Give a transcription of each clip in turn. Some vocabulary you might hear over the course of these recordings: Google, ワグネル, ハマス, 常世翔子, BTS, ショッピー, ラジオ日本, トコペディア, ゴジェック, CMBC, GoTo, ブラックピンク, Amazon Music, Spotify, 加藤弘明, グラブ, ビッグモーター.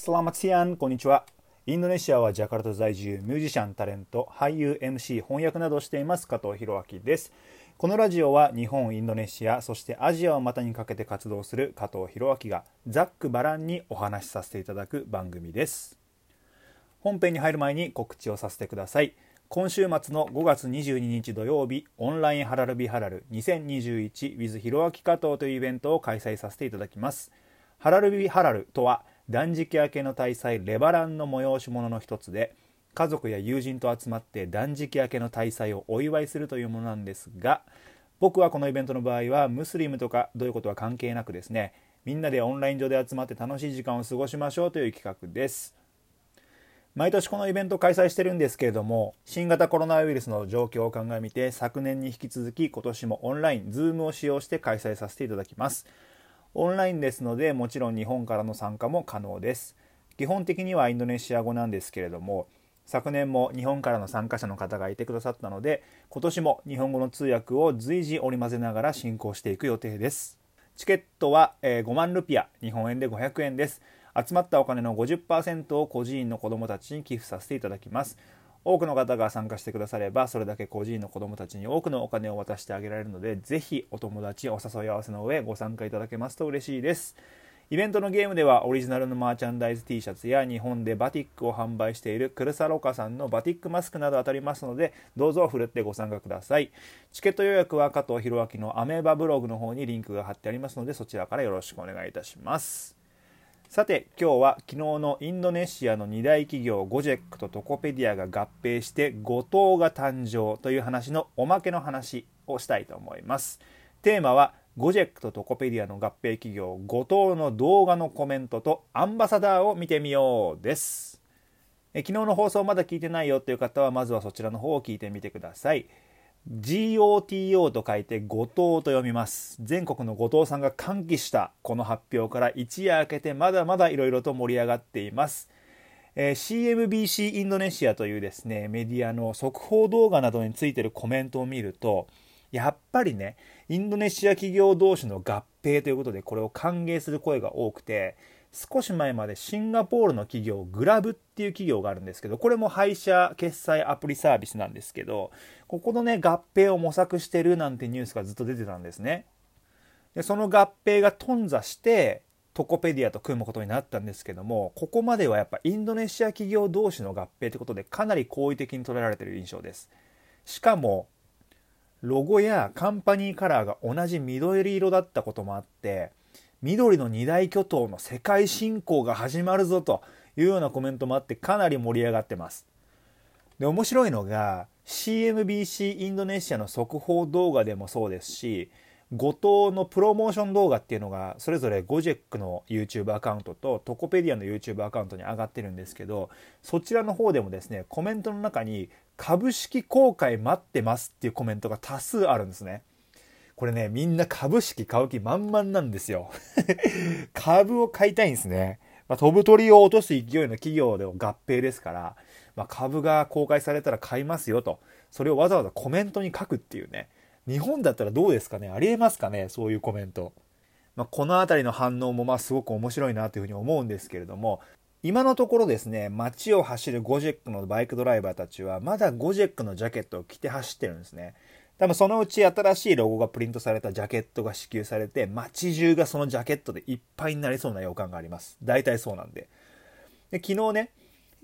スラマチアン、こんにちは。インドネシアはジャカルタ在住、ミュージシャン、タレント、俳優、MC、翻訳などをしています加藤弘明です。このラジオは日本、インドネシア、そしてアジアを股にかけて活動する加藤弘明がざっくばらんにお話しさせていただく番組です。本編に入る前に告知をさせてください。今週末の5月22日土曜日、オンラインハラルビハラル 2021with 弘明加藤というイベントを開催させていただきます。ハラルビハラルとは断食明けの大祭レバランの催し物の一つで、家族や友人と集まって断食明けの大祭をお祝いするというものなんですが、僕はこのイベントの場合はムスリムとかどういうことは関係なくですね、みんなでオンライン上で集まって楽しい時間を過ごしましょうという企画です。毎年このイベントを開催してるんですけれども、新型コロナウイルスの状況を鑑みて昨年に引き続き今年もオンライン Zoom を使用して開催させていただきます。オンラインですので、もちろん日本からの参加も可能です。基本的にはインドネシア語なんですけれども、昨年も日本からの参加者の方がいてくださったので、今年も日本語の通訳を随時織り交ぜながら進行していく予定です。チケットは5万ルピア、日本円で500円です。集まったお金の 50% を孤児院の子どもたちに寄付させていただきます。多くの方が参加してくだされば、それだけ孤児院の子どもたちに多くのお金を渡してあげられるので、ぜひお友達、お誘い合わせの上ご参加いただけますと嬉しいです。イベントのゲームではオリジナルのマーチャンダイズ T シャツや、日本でバティックを販売しているクルサロカさんのバティックマスクなど当たりますので、どうぞふるってご参加ください。チケット予約は加藤弘明のアメーバブログの方にリンクが貼ってありますので、そちらからよろしくお願いいたします。さて、今日は昨日のインドネシアの2大企業ゴジェックとトコペディアが合併して GoTo が誕生という話のおまけの話をしたいと思います。テーマはゴジェックとトコペディアの合併企業 GoTo の動画のコメントとアンバサダーを見てみようです。昨日の放送まだ聞いてないよという方は、まずはそちらの方を聞いてみてください。GOTO と書いて後藤と読みます。全国の後藤さんが歓喜したこの発表から一夜明けて、まだまだいろいろと盛り上がっています。CMBC インドネシアというですね、メディアの速報動画などについているコメントを見ると、やっぱりね、インドネシア企業同士の合併ということで、これを歓迎する声が多くて、少し前までシンガポールの企業グラブっていう企業があるんですけど、これも配車決済アプリサービスなんですけど、ここのね、合併を模索してるなんてニュースがずっと出てたんですね。で、その合併が頓挫してトコペディアと組むことになったんですけども、ここまではやっぱインドネシア企業同士の合併ってことで、かなり好意的に捉えられてる印象です。しかもロゴやカンパニーカラーが同じ緑色だったこともあって、緑の二大巨頭の世界進行が始まるぞというようなコメントもあって、かなり盛り上がってます。で、面白いのが CMBC インドネシアの速報動画でもそうですし、後藤のプロモーション動画っていうのがそれぞれゴジェックの YouTube アカウントとトコペディアの YouTube アカウントに上がってるんですけど、そちらの方でもですね、コメントの中に株式公開待ってますっていうコメントが多数あるんですね。これね、みんな株式買う気満々なんですよ。株を買いたいんですね。飛ぶ鳥を落とす勢いの企業で合併ですから、株が公開されたら買いますよと、それをわざわざコメントに書くっていうね。日本だったらどうですかね、ありえますかね、そういうコメント。このあたりの反応もすごく面白いなというふうに思うんですけれども、今のところですね、街を走るゴジェックのバイクドライバーたちはまだゴジェックのジャケットを着て走ってるんですね。多分そのうち新しいロゴがプリントされたジャケットが支給されて、街中がそのジャケットでいっぱいになりそうな予感があります。大体そうなん で昨日ね、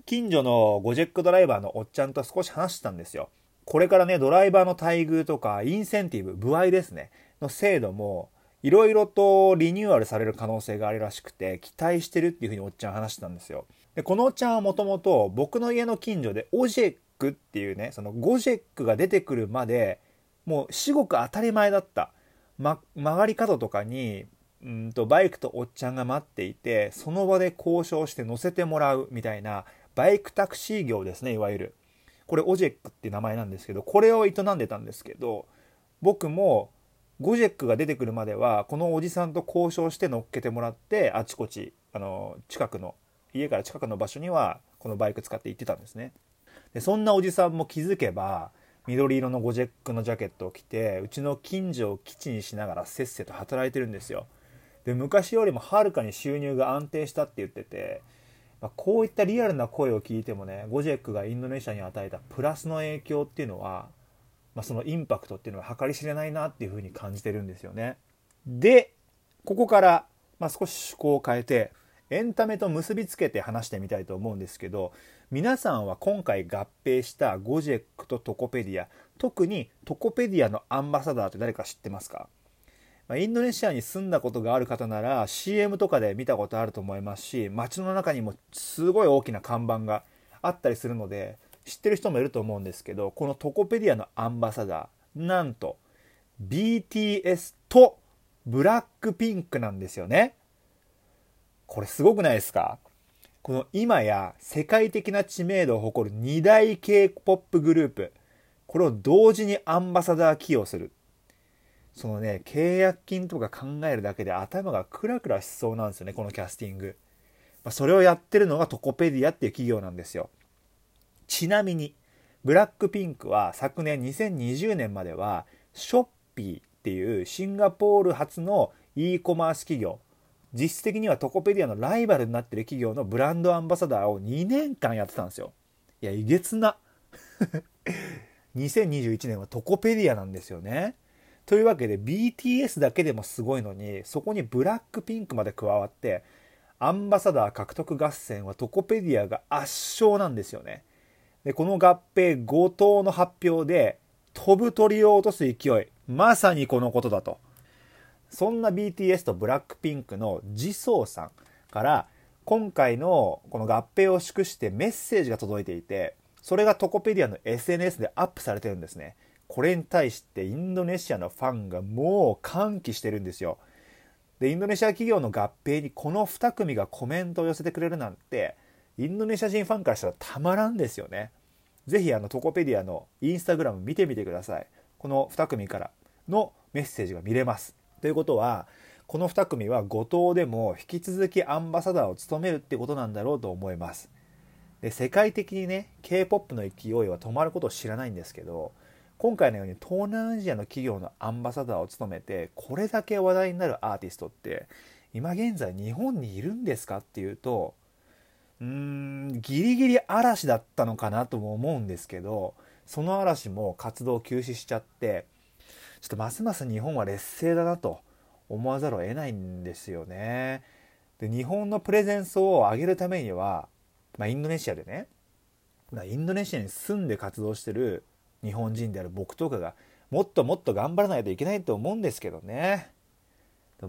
近所のゴジェックドライバーのおっちゃんと少し話してたんですよ。これからね、ドライバーの待遇とかインセンティブ、歩合ですねの制度もいろいろとリニューアルされる可能性があるらしくて、期待してるっていうふうにおっちゃん話してたんですよ。で、このおっちゃんはもともと僕の家の近所でオジェックっていうね、そのゴジェックが出てくるまでもう至極当たり前だった、曲がり角とかにバイクとおっちゃんが待っていて、その場で交渉して乗せてもらうみたいなバイクタクシー業ですね、いわゆる。これオジェックって名前なんですけど、これを営んでたんですけど、僕もゴジェックが出てくるまではこのおじさんと交渉して乗っけてもらって、あちこち近くの家から近くの場所にはこのバイク使って行ってたんですね。で、そんなおじさんも気づけば緑色のゴジェックのジャケットを着て、うちの近所を基地にしながらせっせと働いてるんですよ。で、昔よりもはるかに収入が安定したって言ってて、こういったリアルな声を聞いてもね、ゴジェックがインドネシアに与えたプラスの影響っていうのは、そのインパクトっていうのは計り知れないなっていうふうに感じてるんですよね。で、ここから、少し趣向を変えてエンタメと結びつけて話してみたいと思うんですけど、皆さんは今回合併したゴジェックとトコペディア、特にトコペディアのアンバサダーって誰か知ってますか？インドネシアに住んだことがある方なら CM とかで見たことあると思いますし、街の中にもすごい大きな看板があったりするので知ってる人もいると思うんですけど、このトコペディアのアンバサダー、なんと BTS とブラックピンクなんですよね。これすごくないですか？この今や世界的な知名度を誇る2大 K-POP グループ、これを同時にアンバサダー起用する。そのね、契約金とか考えるだけで頭がクラクラしそうなんですよね、このキャスティング。それをやってるのがトコペディアっていう企業なんですよ。ちなみにブラックピンクは昨年2020年まではショッピーっていうシンガポール発の e コマース企業、実質的にはトコペディアのライバルになってる企業のブランドアンバサダーを2年間やってたんですよ。いや、いげつな2021年はトコペディアなんですよね。というわけで BTS だけでもすごいのに、そこにブラックピンクまで加わってアンバサダー獲得合戦はトコペディアが圧勝なんですよね。で、この合併GoToの発表で飛ぶ鳥を落とす勢い、まさにこのことだと。そんな BTS とブラックピンクのジソウさんから今回のこの合併を祝してメッセージが届いていて、それがトコペディアの SNS でアップされてるんですね。これに対してインドネシアのファンがもう歓喜してるんですよ。で、インドネシア企業の合併にこの2組がコメントを寄せてくれるなんて、インドネシア人ファンからしたらたまらんですよね。ぜひトコペディアのインスタグラム見てみてください。この2組からのメッセージが見れます。ということは、この2組はGoToでも引き続きアンバサダーを務めるってことなんだろうと思います。で、世界的にね、 K-POP の勢いは止まることを知らないんですけど、今回のように東南アジアの企業のアンバサダーを務めてこれだけ話題になるアーティストって今現在日本にいるんですかっていうと、ギリギリ嵐だったのかなとも思うんですけど、その嵐も活動を休止しちゃって、ちょっとますます日本は劣勢だなと思わざるを得ないんですよね。で、日本のプレゼンスを上げるためには、インドネシアでね、インドネシアに住んで活動してる日本人である僕とかがもっともっと頑張らないといけないと思うんですけどね。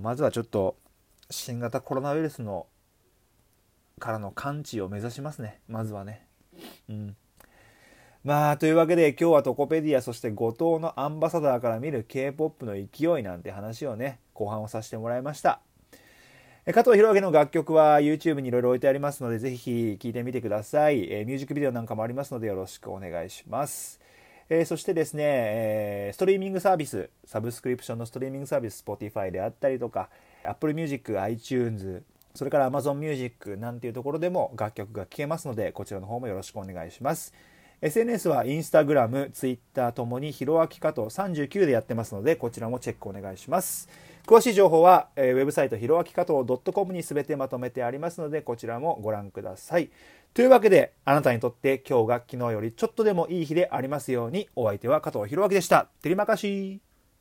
まずはちょっと新型コロナウイルスのからの完治を目指しますね、まずはね。というわけで今日はトコペディア、そしてGoToのアンバサダーから見る K-POP の勢いなんて話をね、後半をさせてもらいました。加藤弘明の楽曲は YouTube にいろいろ置いてありますので、ぜひ聴いてみてください。ミュージックビデオなんかもありますのでよろしくお願いします。そしてですね、ストリーミングサービス、サブスクリプションのストリーミングサービス、 Spotify であったりとか Apple Music、iTunes、 それから Amazon Music なんていうところでも楽曲が聴けますので、こちらの方もよろしくお願いします。SNS は Instagram、Twitter ともにひろあきかと39でやってますので、こちらもチェックお願いします。詳しい情報は、ウェブサイトひろあきかと .com に全てまとめてありますので、こちらもご覧ください。というわけで、あなたにとって今日が昨日よりちょっとでもいい日でありますように。お相手は加藤ひろあきでした。てりまかし。